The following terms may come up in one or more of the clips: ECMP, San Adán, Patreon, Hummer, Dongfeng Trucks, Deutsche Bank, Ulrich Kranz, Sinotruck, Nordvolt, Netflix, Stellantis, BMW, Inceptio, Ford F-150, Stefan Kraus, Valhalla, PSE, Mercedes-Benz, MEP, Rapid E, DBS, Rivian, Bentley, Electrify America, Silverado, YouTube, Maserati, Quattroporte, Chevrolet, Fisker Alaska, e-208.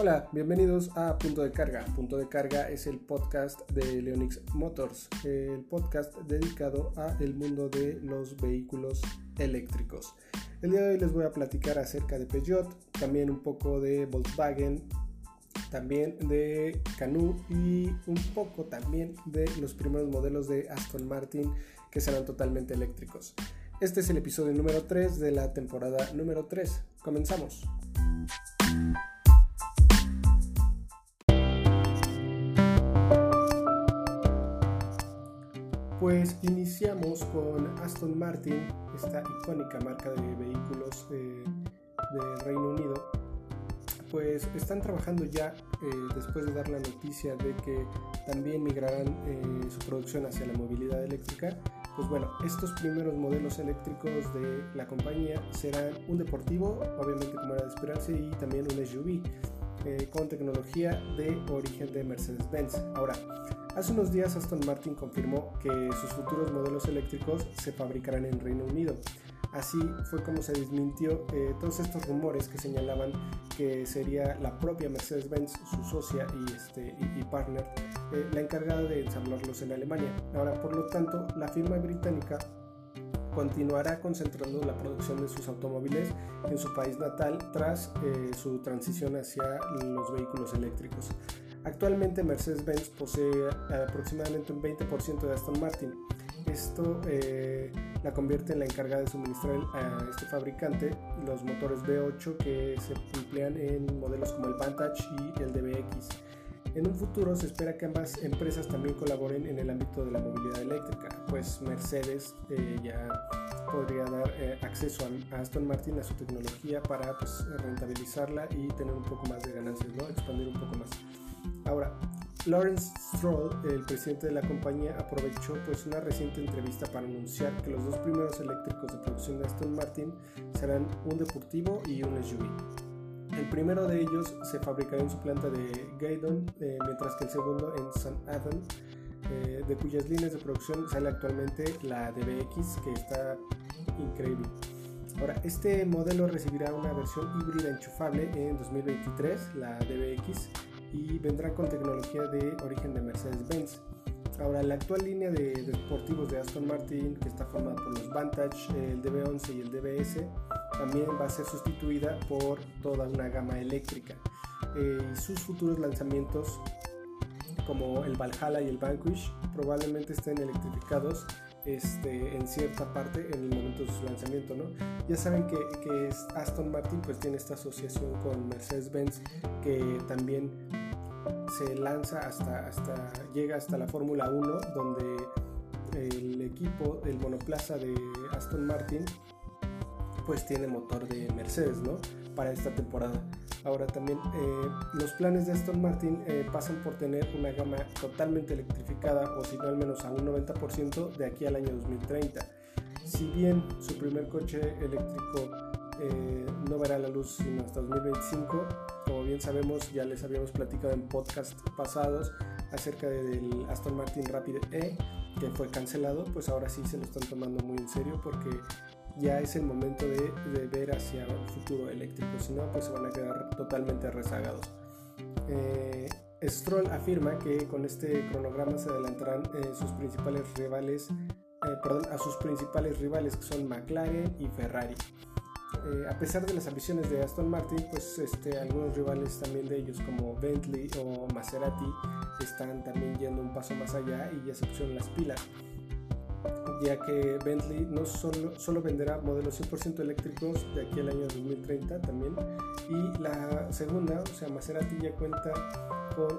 Hola, bienvenidos a Punto de Carga. Punto de Carga es el podcast de Leonix Motors, el podcast dedicado al mundo de los vehículos eléctricos. El día de hoy les voy a platicar acerca de Peugeot, también un poco de Volkswagen, también de Canoo y un poco también de los primeros modelos de Aston Martin que serán totalmente eléctricos. Este es el episodio número 3 de la temporada número 3. Comenzamos. Pues iniciamos con Aston Martin, esta icónica marca de vehículos del Reino Unido. Pues están trabajando ya, después de dar la noticia de que también migrarán su producción hacia la movilidad eléctrica. Pues bueno, estos primeros modelos eléctricos de la compañía serán un deportivo, obviamente como era de esperarse, y también un SUV con tecnología de origen de Mercedes-Benz. Ahora, hace unos días Aston Martin confirmó que sus futuros modelos eléctricos se fabricarán en Reino Unido. Así fue como se desmintió todos estos rumores que señalaban que sería la propia Mercedes-Benz, su socia y partner, la encargada de ensamblarlos en Alemania. Ahora, por lo tanto, la firma británica continuará concentrando la producción de sus automóviles en su país natal tras su transición hacia los vehículos eléctricos. Actualmente Mercedes-Benz posee aproximadamente un 20% de Aston Martin. Esto la convierte en la encargada de suministrar a este fabricante los motores V8 que se emplean en modelos como el Vantage y el DBX. En un futuro se espera que ambas empresas también colaboren en el ámbito de la movilidad eléctrica, pues Mercedes ya podría dar acceso a Aston Martin a su tecnología para rentabilizarla y tener un poco más de ganancias, ¿no? Expandir un poco más. Ahora, Lawrence Stroll, el presidente de la compañía, aprovechó una reciente entrevista para anunciar que los dos primeros eléctricos de producción de Aston Martin serán un deportivo y un SUV. El primero de ellos se fabricará en su planta de Gaydon, mientras que el segundo en San Adán, de cuyas líneas de producción sale actualmente la DBX, que está increíble. Ahora, este modelo recibirá una versión híbrida enchufable en 2023, la DBX, y vendrá con tecnología de origen de Mercedes-Benz. Ahora, la actual línea de deportivos de Aston Martin, que está formada por los Vantage, el DB11 y el DBS, también va a ser sustituida por toda una gama eléctrica. Sus futuros lanzamientos, como el Valhalla y el Vanquish, probablemente estén electrificados en cierta parte en el momento de su lanzamiento, ¿no? Ya saben que Aston Martin tiene esta asociación con Mercedes-Benz, que también se lanza hasta llega hasta la Fórmula 1, donde el equipo, el monoplaza de Aston Martin tiene motor de Mercedes, ¿no? Para esta temporada. Ahora también los planes de Aston Martin pasan por tener una gama totalmente electrificada, o si no al menos a un 90% de aquí al año 2030. Si bien su primer coche eléctrico no verá la luz sino hasta 2025, como bien sabemos, ya les habíamos platicado en podcasts pasados acerca del Aston Martin Rapid E, que fue cancelado, ahora sí se lo están tomando muy en serio, porque ya es el momento de ver hacia un futuro eléctrico, si no, se van a quedar totalmente rezagados. Stroll afirma que con este cronograma se adelantarán a sus principales rivales, que son McLaren y Ferrari. A pesar de las ambiciones de Aston Martin, algunos rivales también de ellos, como Bentley o Maserati, están también yendo un paso más allá y ya se pusieron las pilas, ya que Bentley no solo venderá modelos 100% eléctricos de aquí al año 2030 también, y la segunda, Maserati, ya cuenta con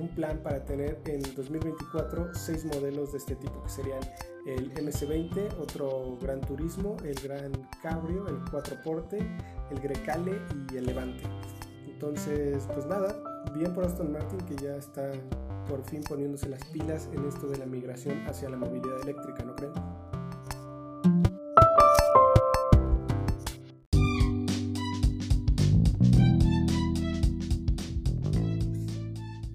un plan para tener en 2024 6 modelos de este tipo, que serían el MC20, otro Gran Turismo, el Gran Cabrio, el Quattroporte, el Grecale y el Levante. Entonces, bien por Aston Martin, que ya está por fin poniéndose las pilas en esto de la migración hacia la movilidad eléctrica, ¿no creen?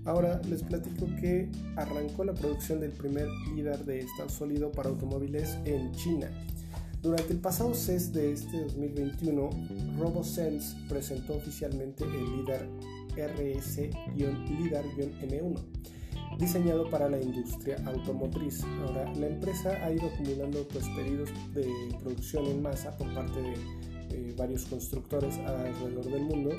Ahora les platico que arrancó la producción del primer líder de estado sólido para automóviles en China. Durante el pasado CES de este 2021, RoboSense presentó oficialmente el lidar RS-lidar-M1, diseñado para la industria automotriz. Ahora, la empresa ha ido acumulando pedidos de producción en masa por parte de varios constructores alrededor del mundo,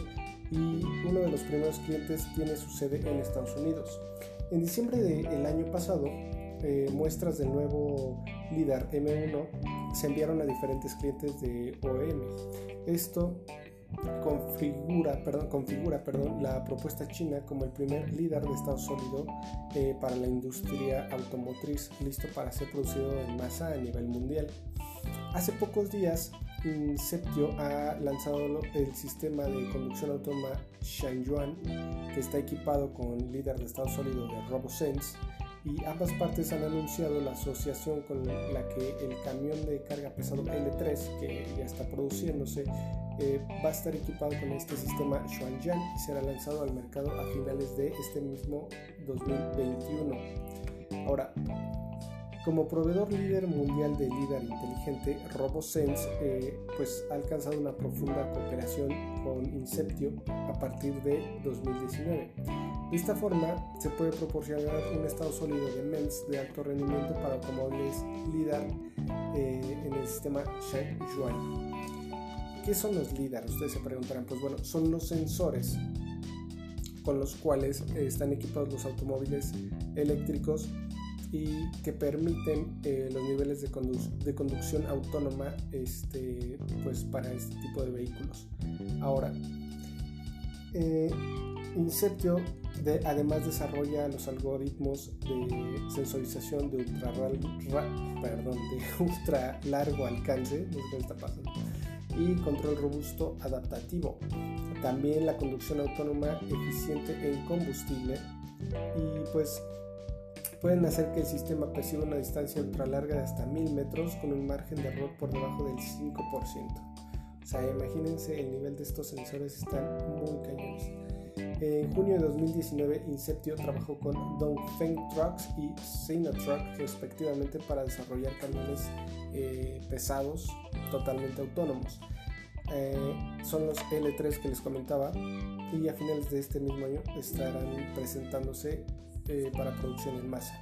y uno de los primeros clientes tiene su sede en Estados Unidos. En diciembre del año pasado, muestras del nuevo lidar M1 se enviaron a diferentes clientes de OEM. Esto configura la propuesta china como el primer líder de estado sólido para la industria automotriz, listo para ser producido en masa a nivel mundial. Hace pocos días, Inceptio ha lanzado el sistema de conducción autónoma Xuanjiang, que está equipado con líder de estado sólido de RoboSense, y ambas partes han anunciado la asociación con la que el camión de carga pesado L3, que ya está produciéndose, va a estar equipado con este sistema Xuanjiang y será lanzado al mercado a finales de este mismo 2021. Ahora, como proveedor líder mundial de lidar inteligente, RoboSense ha alcanzado una profunda cooperación con Inceptio a partir de 2019. De esta forma, se puede proporcionar un estado sólido de MEMS de alto rendimiento para automóviles lidar en el sistema Xuanjiang. ¿Qué son los lidar? Ustedes se preguntarán. Pues bueno, son los sensores con los cuales están equipados los automóviles eléctricos y que permiten los niveles de conducción autónoma para este tipo de vehículos. Ahora, Inceptio además desarrolla los algoritmos de sensorización de ultra largo alcance, no sé qué está pasando, y control robusto adaptativo. También la conducción autónoma eficiente en combustible, y pueden hacer que el sistema perciba una distancia ultralarga de hasta 1000 metros con un margen de error por debajo del 5%. O sea, imagínense el nivel de estos sensores, están muy cañones. En junio de 2019, Inceptio trabajó con Dongfeng Trucks y Sinotruck, respectivamente, para desarrollar camiones pesados totalmente autónomos. Son los L3 que les comentaba, y a finales de este mismo año estarán presentándose para producción en masa.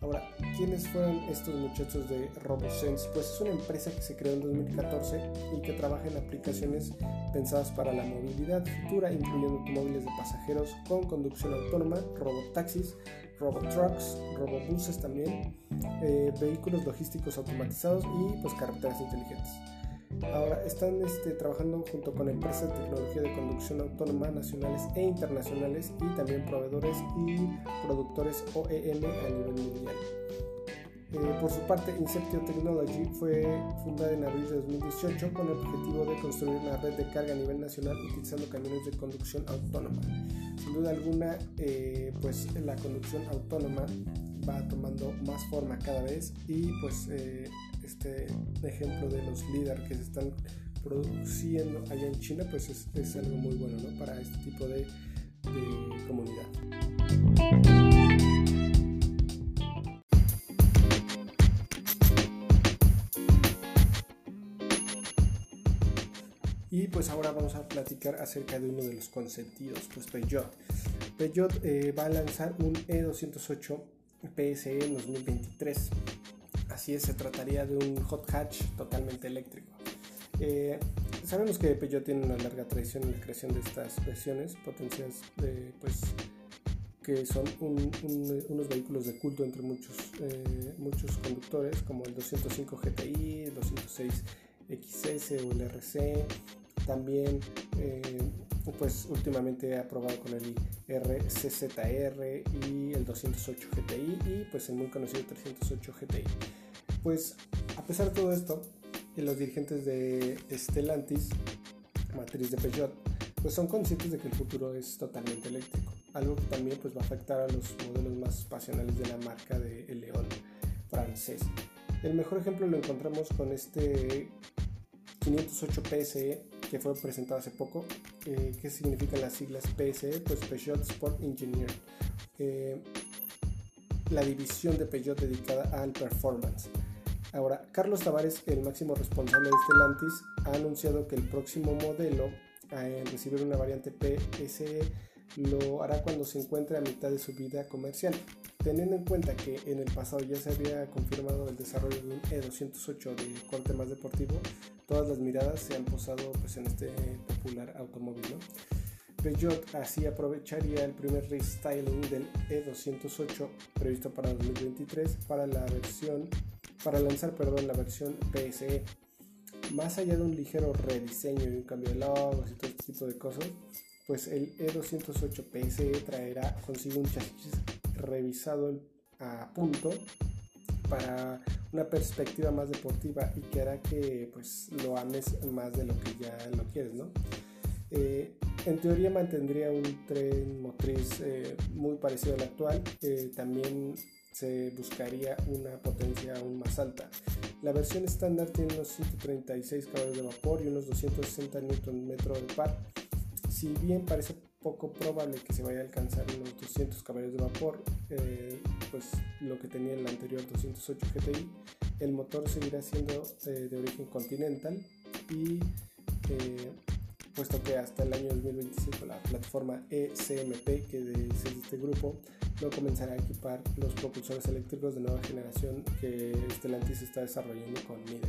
Ahora, ¿quiénes fueron estos muchachos de RoboSense? Pues es una empresa que se creó en 2014 y que trabaja en aplicaciones pensadas para la movilidad futura, incluyendo automóviles de pasajeros con conducción autónoma, robotaxis, robotrucks, robobuses también, vehículos logísticos automatizados y carreteras inteligentes. Ahora están trabajando junto con empresas de tecnología de conducción autónoma nacionales e internacionales, y también proveedores y productores OEM a nivel mundial. Por su parte, Inceptio Technology fue fundada en abril de 2018 con el objetivo de construir una red de carga a nivel nacional utilizando camiones de conducción autónoma. Sin duda alguna, la conducción autónoma va tomando más forma cada vez, y este ejemplo de los lidar que se están produciendo allá en China es algo muy bueno, ¿no?, para este tipo de comunidad. Y ahora vamos a platicar acerca de uno de los consentidos, Peugeot. Peugeot va a lanzar un e-208 PSE en 2023. Así es, se trataría de un hot hatch totalmente eléctrico. Sabemos que Peugeot tiene una larga tradición en la creación de estas versiones, potencias que son unos vehículos de culto entre muchos conductores, como el 205 GTI, el 206 XS o el RC. También últimamente he probado con el RCZR y el 208 GTI y el muy conocido 308 GTI. A pesar de todo esto, los dirigentes de Stellantis, matriz de Peugeot, son conscientes de que el futuro es totalmente eléctrico, algo que también va a afectar a los modelos más pasionales de la marca del León francés. El mejor ejemplo lo encontramos con este 508 PSE que fue presentado hace poco. ¿Qué significan las siglas PSE? Peugeot Sport Engineer, la división de Peugeot dedicada al performance. Ahora, Carlos Tavares, el máximo responsable de Stellantis, ha anunciado que el próximo modelo, al recibir una variante PSE, lo hará cuando se encuentre a mitad de su vida comercial. Teniendo en cuenta que en el pasado ya se había confirmado el desarrollo de un E208 de corte más deportivo, todas las miradas se han posado pues, en este popular automóvil, ¿no? Peugeot así aprovecharía el primer restyling del E208 previsto para 2023 para lanzar la versión PSE. Más allá de un ligero rediseño y un cambio de logos y todo este tipo de cosas, pues el E208 PSE traerá consigo un chasis revisado a punto para una perspectiva más deportiva y que hará que pues, lo ames más de lo que ya lo quieres, ¿no? En teoría mantendría un tren motriz muy parecido al actual, también se buscaría una potencia aún más alta. La versión estándar tiene unos 136 caballos de vapor y unos 260 Nm de par. Si bien parece poco probable que se vaya a alcanzar unos 200 caballos de vapor, pues lo que tenía el anterior 208 GTI, el motor seguirá siendo de origen Continental y puesto que hasta el año 2025 la plataforma ECMP, que es este grupo, no comenzará a equipar los propulsores eléctricos de nueva generación que Stellantis está desarrollando con Nidec.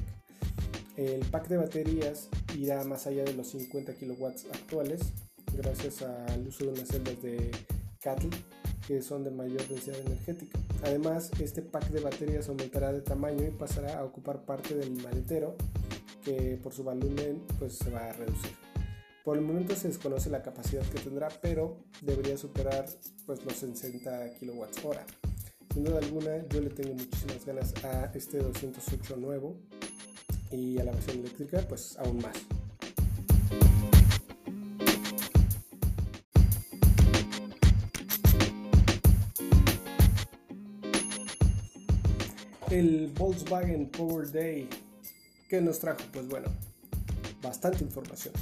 El pack de baterías irá más allá de los 50 kW actuales, gracias al uso de unas celdas de CATL que son de mayor densidad energética. Además, este pack de baterías aumentará de tamaño y pasará a ocupar parte del maletero, que por su volumen pues, se va a reducir. Por el momento se desconoce la capacidad que tendrá, pero debería superar pues, los 60 kWh. Sin duda alguna, yo le tengo muchísimas ganas a este 208 nuevo y a la versión eléctrica, pues aún más. El Volkswagen Power Day, ¿qué nos trajo? Pues bueno, bastante información.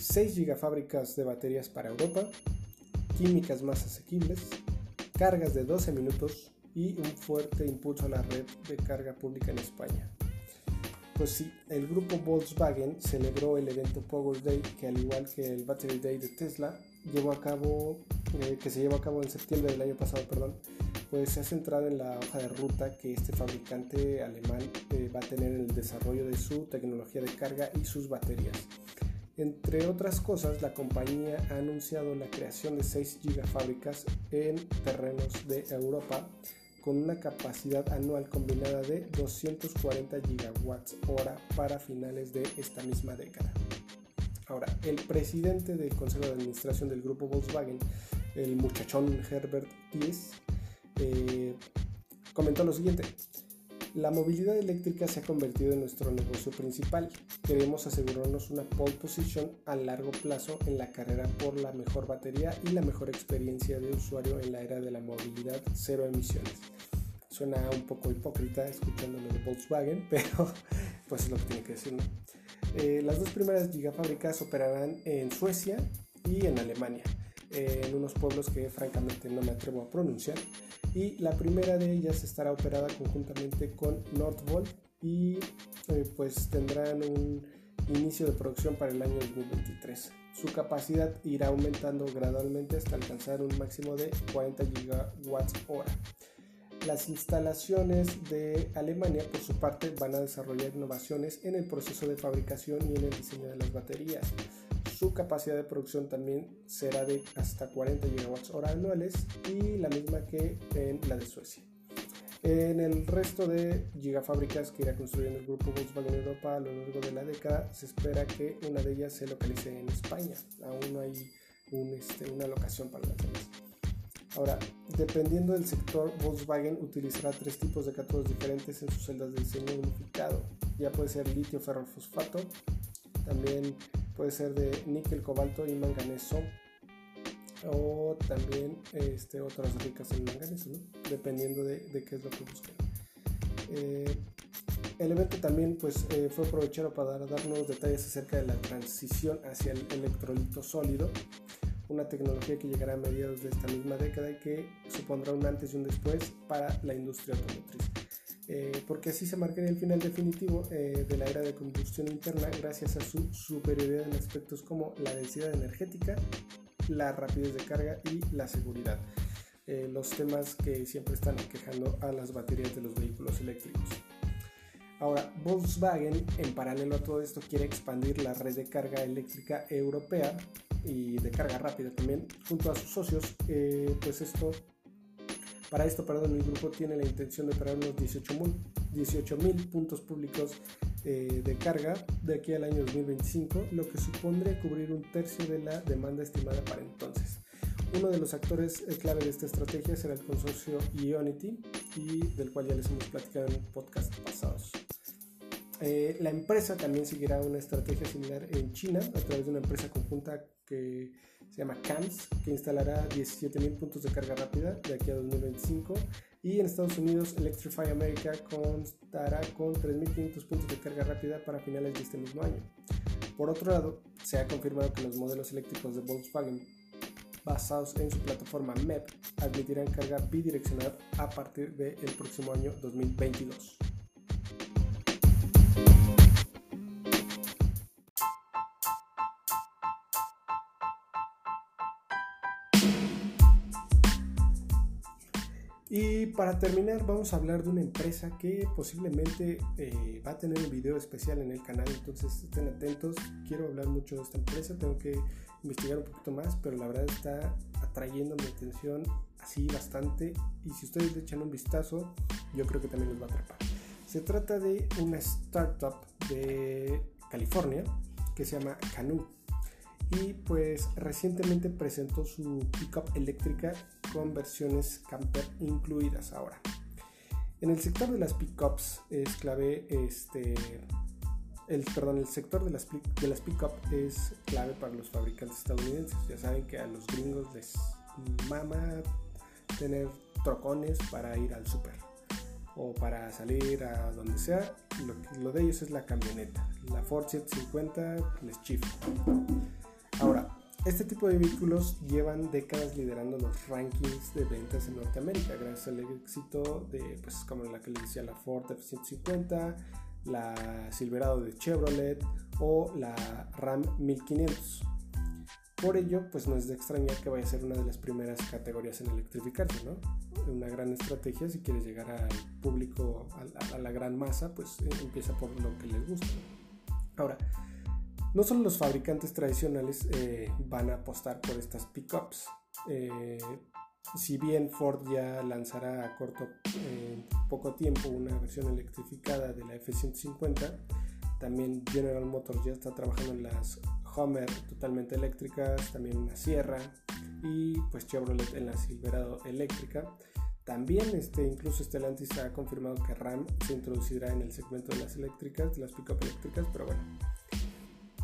6 gigafábricas de baterías para Europa, químicas más asequibles, cargas de 12 minutos y un fuerte impulso a la red de carga pública en España. Pues sí, el grupo Volkswagen celebró el evento Power Day, que al igual que el Battery Day de Tesla, se llevó a cabo en septiembre del año pasado, pues se ha centrado en la hoja de ruta que este fabricante alemán va a tener en el desarrollo de su tecnología de carga y sus baterías. Entre otras cosas, la compañía ha anunciado la creación de 6 gigafábricas en terrenos de Europa con una capacidad anual combinada de 240 GWh para finales de esta misma década. Ahora, el presidente del Consejo de Administración del grupo Volkswagen, el muchachón Herbert Diess, comentó lo siguiente: la movilidad eléctrica se ha convertido en nuestro negocio principal. Queremos asegurarnos una pole position a largo plazo en la carrera por la mejor batería y la mejor experiencia de usuario en la era de la movilidad cero emisiones. Suena un poco hipócrita escuchándolo de Volkswagen, pero pues es lo que tiene que decir, ¿no? Las 2 primeras gigafábricas operarán en Suecia y en Alemania, en unos pueblos que francamente no me atrevo a pronunciar, y la primera de ellas estará operada conjuntamente con Nordvolt y pues tendrán un inicio de producción para el año 2023. Su capacidad irá aumentando gradualmente hasta alcanzar un máximo de 40 GWh. Las instalaciones de Alemania, por su parte, van a desarrollar innovaciones en el proceso de fabricación y en el diseño de las baterías. Su capacidad de producción también será de hasta 40 GWh anuales y la misma que en la de Suecia. En el resto de gigafábricas que irá construyendo el grupo Volkswagen Europa a lo largo de la década, se espera que una de ellas se localice en España. Aún no hay una locación para las demás. Ahora, dependiendo del sector, Volkswagen utilizará 3 tipos de cátodos diferentes en sus celdas de diseño unificado. Ya puede ser litio, ferrofosfato, también puede ser de níquel, cobalto y manganeso, o también otras ricas en manganeso, ¿no? Dependiendo de qué es lo que busquen. El evento también fue aprovechado para darnos detalles acerca de la transición hacia el electrolito sólido, una tecnología que llegará a mediados de esta misma década y que supondrá un antes y un después para la industria automotriz. porque así se marcaría el final definitivo de la era de combustión interna gracias a su superioridad en aspectos como la densidad energética, la rapidez de carga y la seguridad, los temas que siempre están aquejando a las baterías de los vehículos eléctricos. Ahora, Volkswagen, en paralelo a todo esto, quiere expandir la red de carga eléctrica europea y de carga rápida también, junto a sus socios. Para esto, el grupo tiene la intención de operar unos 18,000 puntos públicos de carga de aquí al año 2025, lo que supondría cubrir 1/3 de la demanda estimada para entonces. Uno de los actores clave de esta estrategia será el consorcio Ionity, y del cual ya les hemos platicado en podcasts pasados. La empresa también seguirá una estrategia similar en China a través de una empresa conjunta que se llama CAMS, que instalará 17,000 puntos de carga rápida de aquí a 2025, y en Estados Unidos Electrify America contará con 3,500 puntos de carga rápida para finales de este mismo año. Por otro lado, se ha confirmado que los modelos eléctricos de Volkswagen basados en su plataforma MEP admitirán carga bidireccional a partir del próximo año 2022. Y para terminar, vamos a hablar de una empresa que posiblemente va a tener un video especial en el canal, entonces estén atentos. Quiero hablar mucho de esta empresa, tengo que investigar un poquito más, pero la verdad está atrayendo mi atención así bastante, y si ustedes le echan un vistazo, yo creo que también les va a atrapar. Se trata de una startup de California que se llama Canoo, y pues recientemente presentó su pickup eléctrica con versiones camper incluidas. Ahora, en el sector de las pickups es clave el sector de las pickup es clave para los fabricantes estadounidenses. Ya saben que a los gringos les mama tener trocones para ir al súper o para salir a donde sea. Lo de ellos es la camioneta, la Ford 750 les chifa. Ahora, este tipo de vehículos llevan décadas liderando los rankings de ventas en Norteamérica gracias al éxito de, pues como la que les decía, la Ford F-150, la Silverado de Chevrolet o la Ram 1500. Por ello, pues no es de extrañar que vaya a ser una de las primeras categorías en electrificarse, ¿no? Una gran estrategia si quieres llegar al público, a la gran masa, pues empieza por lo que les gusta. Ahora, no solo los fabricantes tradicionales van a apostar por estas pickups. Si bien Ford ya lanzará a poco tiempo una versión electrificada de la F-150, también General Motors ya está trabajando en las Hummer totalmente eléctricas, también en la Sierra, y pues Chevrolet en la Silverado eléctrica. También incluso Stellantis ha confirmado que Ram se introducirá en el segmento de las eléctricas, de las pickup eléctricas, pero bueno,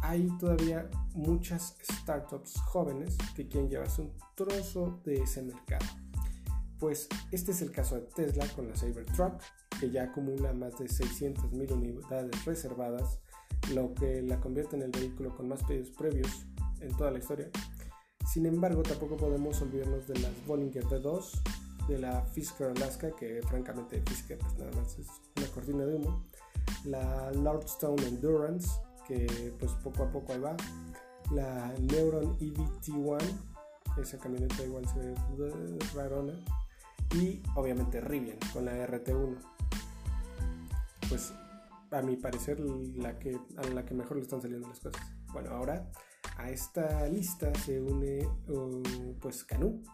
hay todavía muchas startups jóvenes que quieren llevarse un trozo de ese mercado. Pues este es el caso de Tesla con la Cybertruck, que ya acumula más de 600,000 unidades reservadas, lo que la convierte en el vehículo con más pedidos previos en toda la historia. Sin embargo, tampoco podemos olvidarnos de las Bollinger B2, de la Fisker Alaska, que francamente Fisker pues nada más es una cortina de humo, la Lordstown Endurance, que pues poco a poco ahí va, la Neuron EV-T1, esa camioneta igual se ve rarona, y obviamente Rivian con la RT1. Pues a mi parecer a la que mejor le están saliendo las cosas. Bueno, ahora a esta lista se une pues Canoo.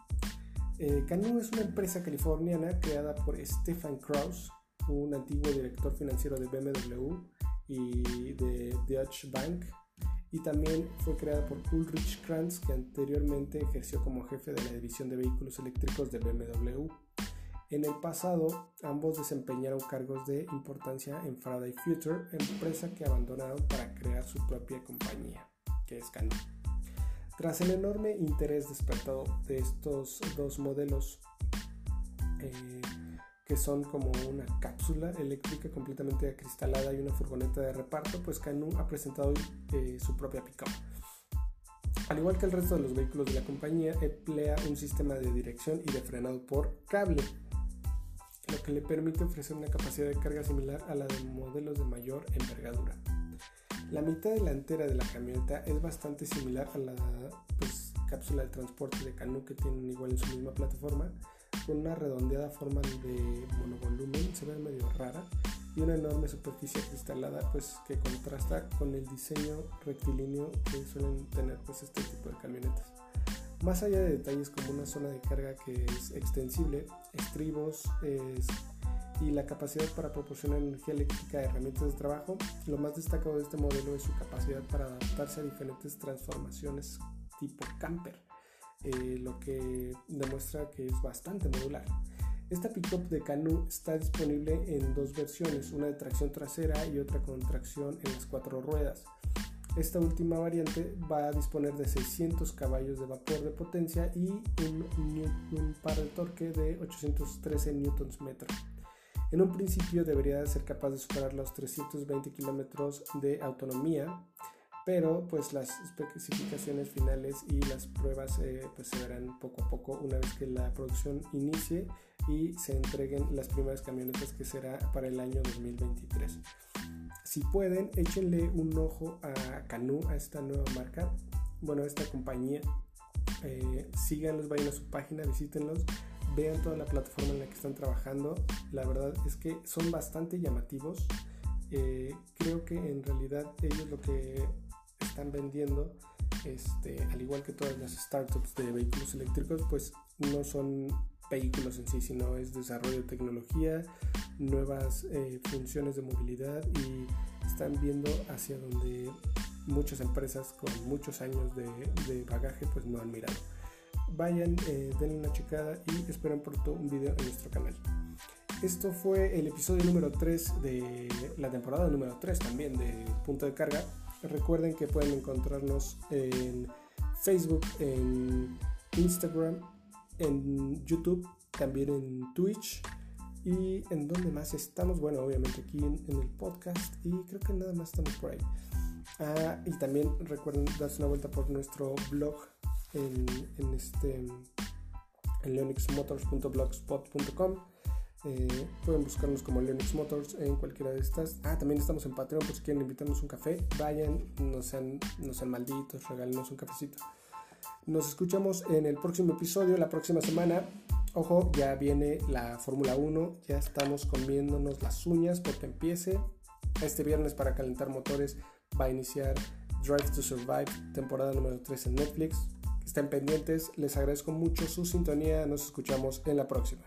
Canoo es una empresa californiana creada por Stefan Kraus, un antiguo director financiero de BMW y de Deutsche Bank, y también fue creada por Ulrich Kranz, que anteriormente ejerció como jefe de la división de vehículos eléctricos de BMW. En el pasado, ambos desempeñaron cargos de importancia en Faraday Future, empresa que abandonaron para crear su propia compañía, que es Canoo. Tras el enorme interés despertado de estos dos modelos, que son como una cápsula eléctrica completamente acristalada y una furgoneta de reparto, pues Canoo ha presentado su propia pickup. Al igual que el resto de los vehículos de la compañía, emplea un sistema de dirección y de frenado por cable, la que le permite ofrecer una capacidad de carga similar a la de modelos de mayor envergadura. La mitad delantera de la camioneta es bastante similar a la cápsula de transporte de Canoo, que tienen igual en su misma plataforma, con una redondeada forma de monovolumen, se ve medio rara, y una enorme superficie acristalada que contrasta con el diseño rectilíneo que suelen tener este tipo de camionetas. Más allá de detalles como una zona de carga que es extensible, estribos y la capacidad para proporcionar energía eléctrica a herramientas de trabajo, lo más destacado de este modelo es su capacidad para adaptarse a diferentes transformaciones tipo camper, lo que demuestra que es bastante modular. Esta pickup de Canoo está disponible en dos versiones, una de tracción trasera y otra con tracción en las cuatro ruedas. Esta última variante va a disponer de 600 caballos de vapor de potencia y un par de torque de 813 Nm. En un principio debería ser capaz de superar los 320 km de autonomía, pero las especificaciones finales y las pruebas se verán poco a poco una vez que la producción inicie y se entreguen las primeras camionetas, que será para el año 2023. Si pueden, échenle un ojo a Canoo, a esta nueva marca, a esta compañía. Síganlos, vayan a su página, visítenlos, vean toda la plataforma en la que están trabajando. La verdad es que son bastante llamativos. Creo que en realidad ellos lo que están vendiendo, al igual que todas las startups de vehículos eléctricos, no son vehículos en sí, sino es desarrollo de tecnología, nuevas funciones de movilidad, y están viendo hacia donde muchas empresas con muchos años de bagaje no han mirado. Vayan, denle una checada y esperen pronto un video en nuestro canal. Esto fue el episodio número 3 de la temporada número 3 también de Punto de Carga. Recuerden que pueden encontrarnos en Facebook, en Instagram, en YouTube, también en Twitch. ¿Y en dónde más estamos? Obviamente aquí en el podcast, y creo que nada más estamos por ahí. Y también recuerden darse una vuelta por nuestro blog en leonixmotors.blogspot.com. Pueden buscarnos como Leonix Motors en cualquiera de estas. También estamos en Patreon, si quieren invitarnos un café. Vayan, no sean malditos, regálenos un cafecito. Nos escuchamos en el próximo episodio, la próxima semana. Ojo, ya viene la Fórmula 1, ya estamos comiéndonos las uñas porque empiece. Este viernes, para calentar motores, va a iniciar Drive to Survive, temporada número 3 en Netflix. Estén pendientes, les agradezco mucho su sintonía, nos escuchamos en la próxima.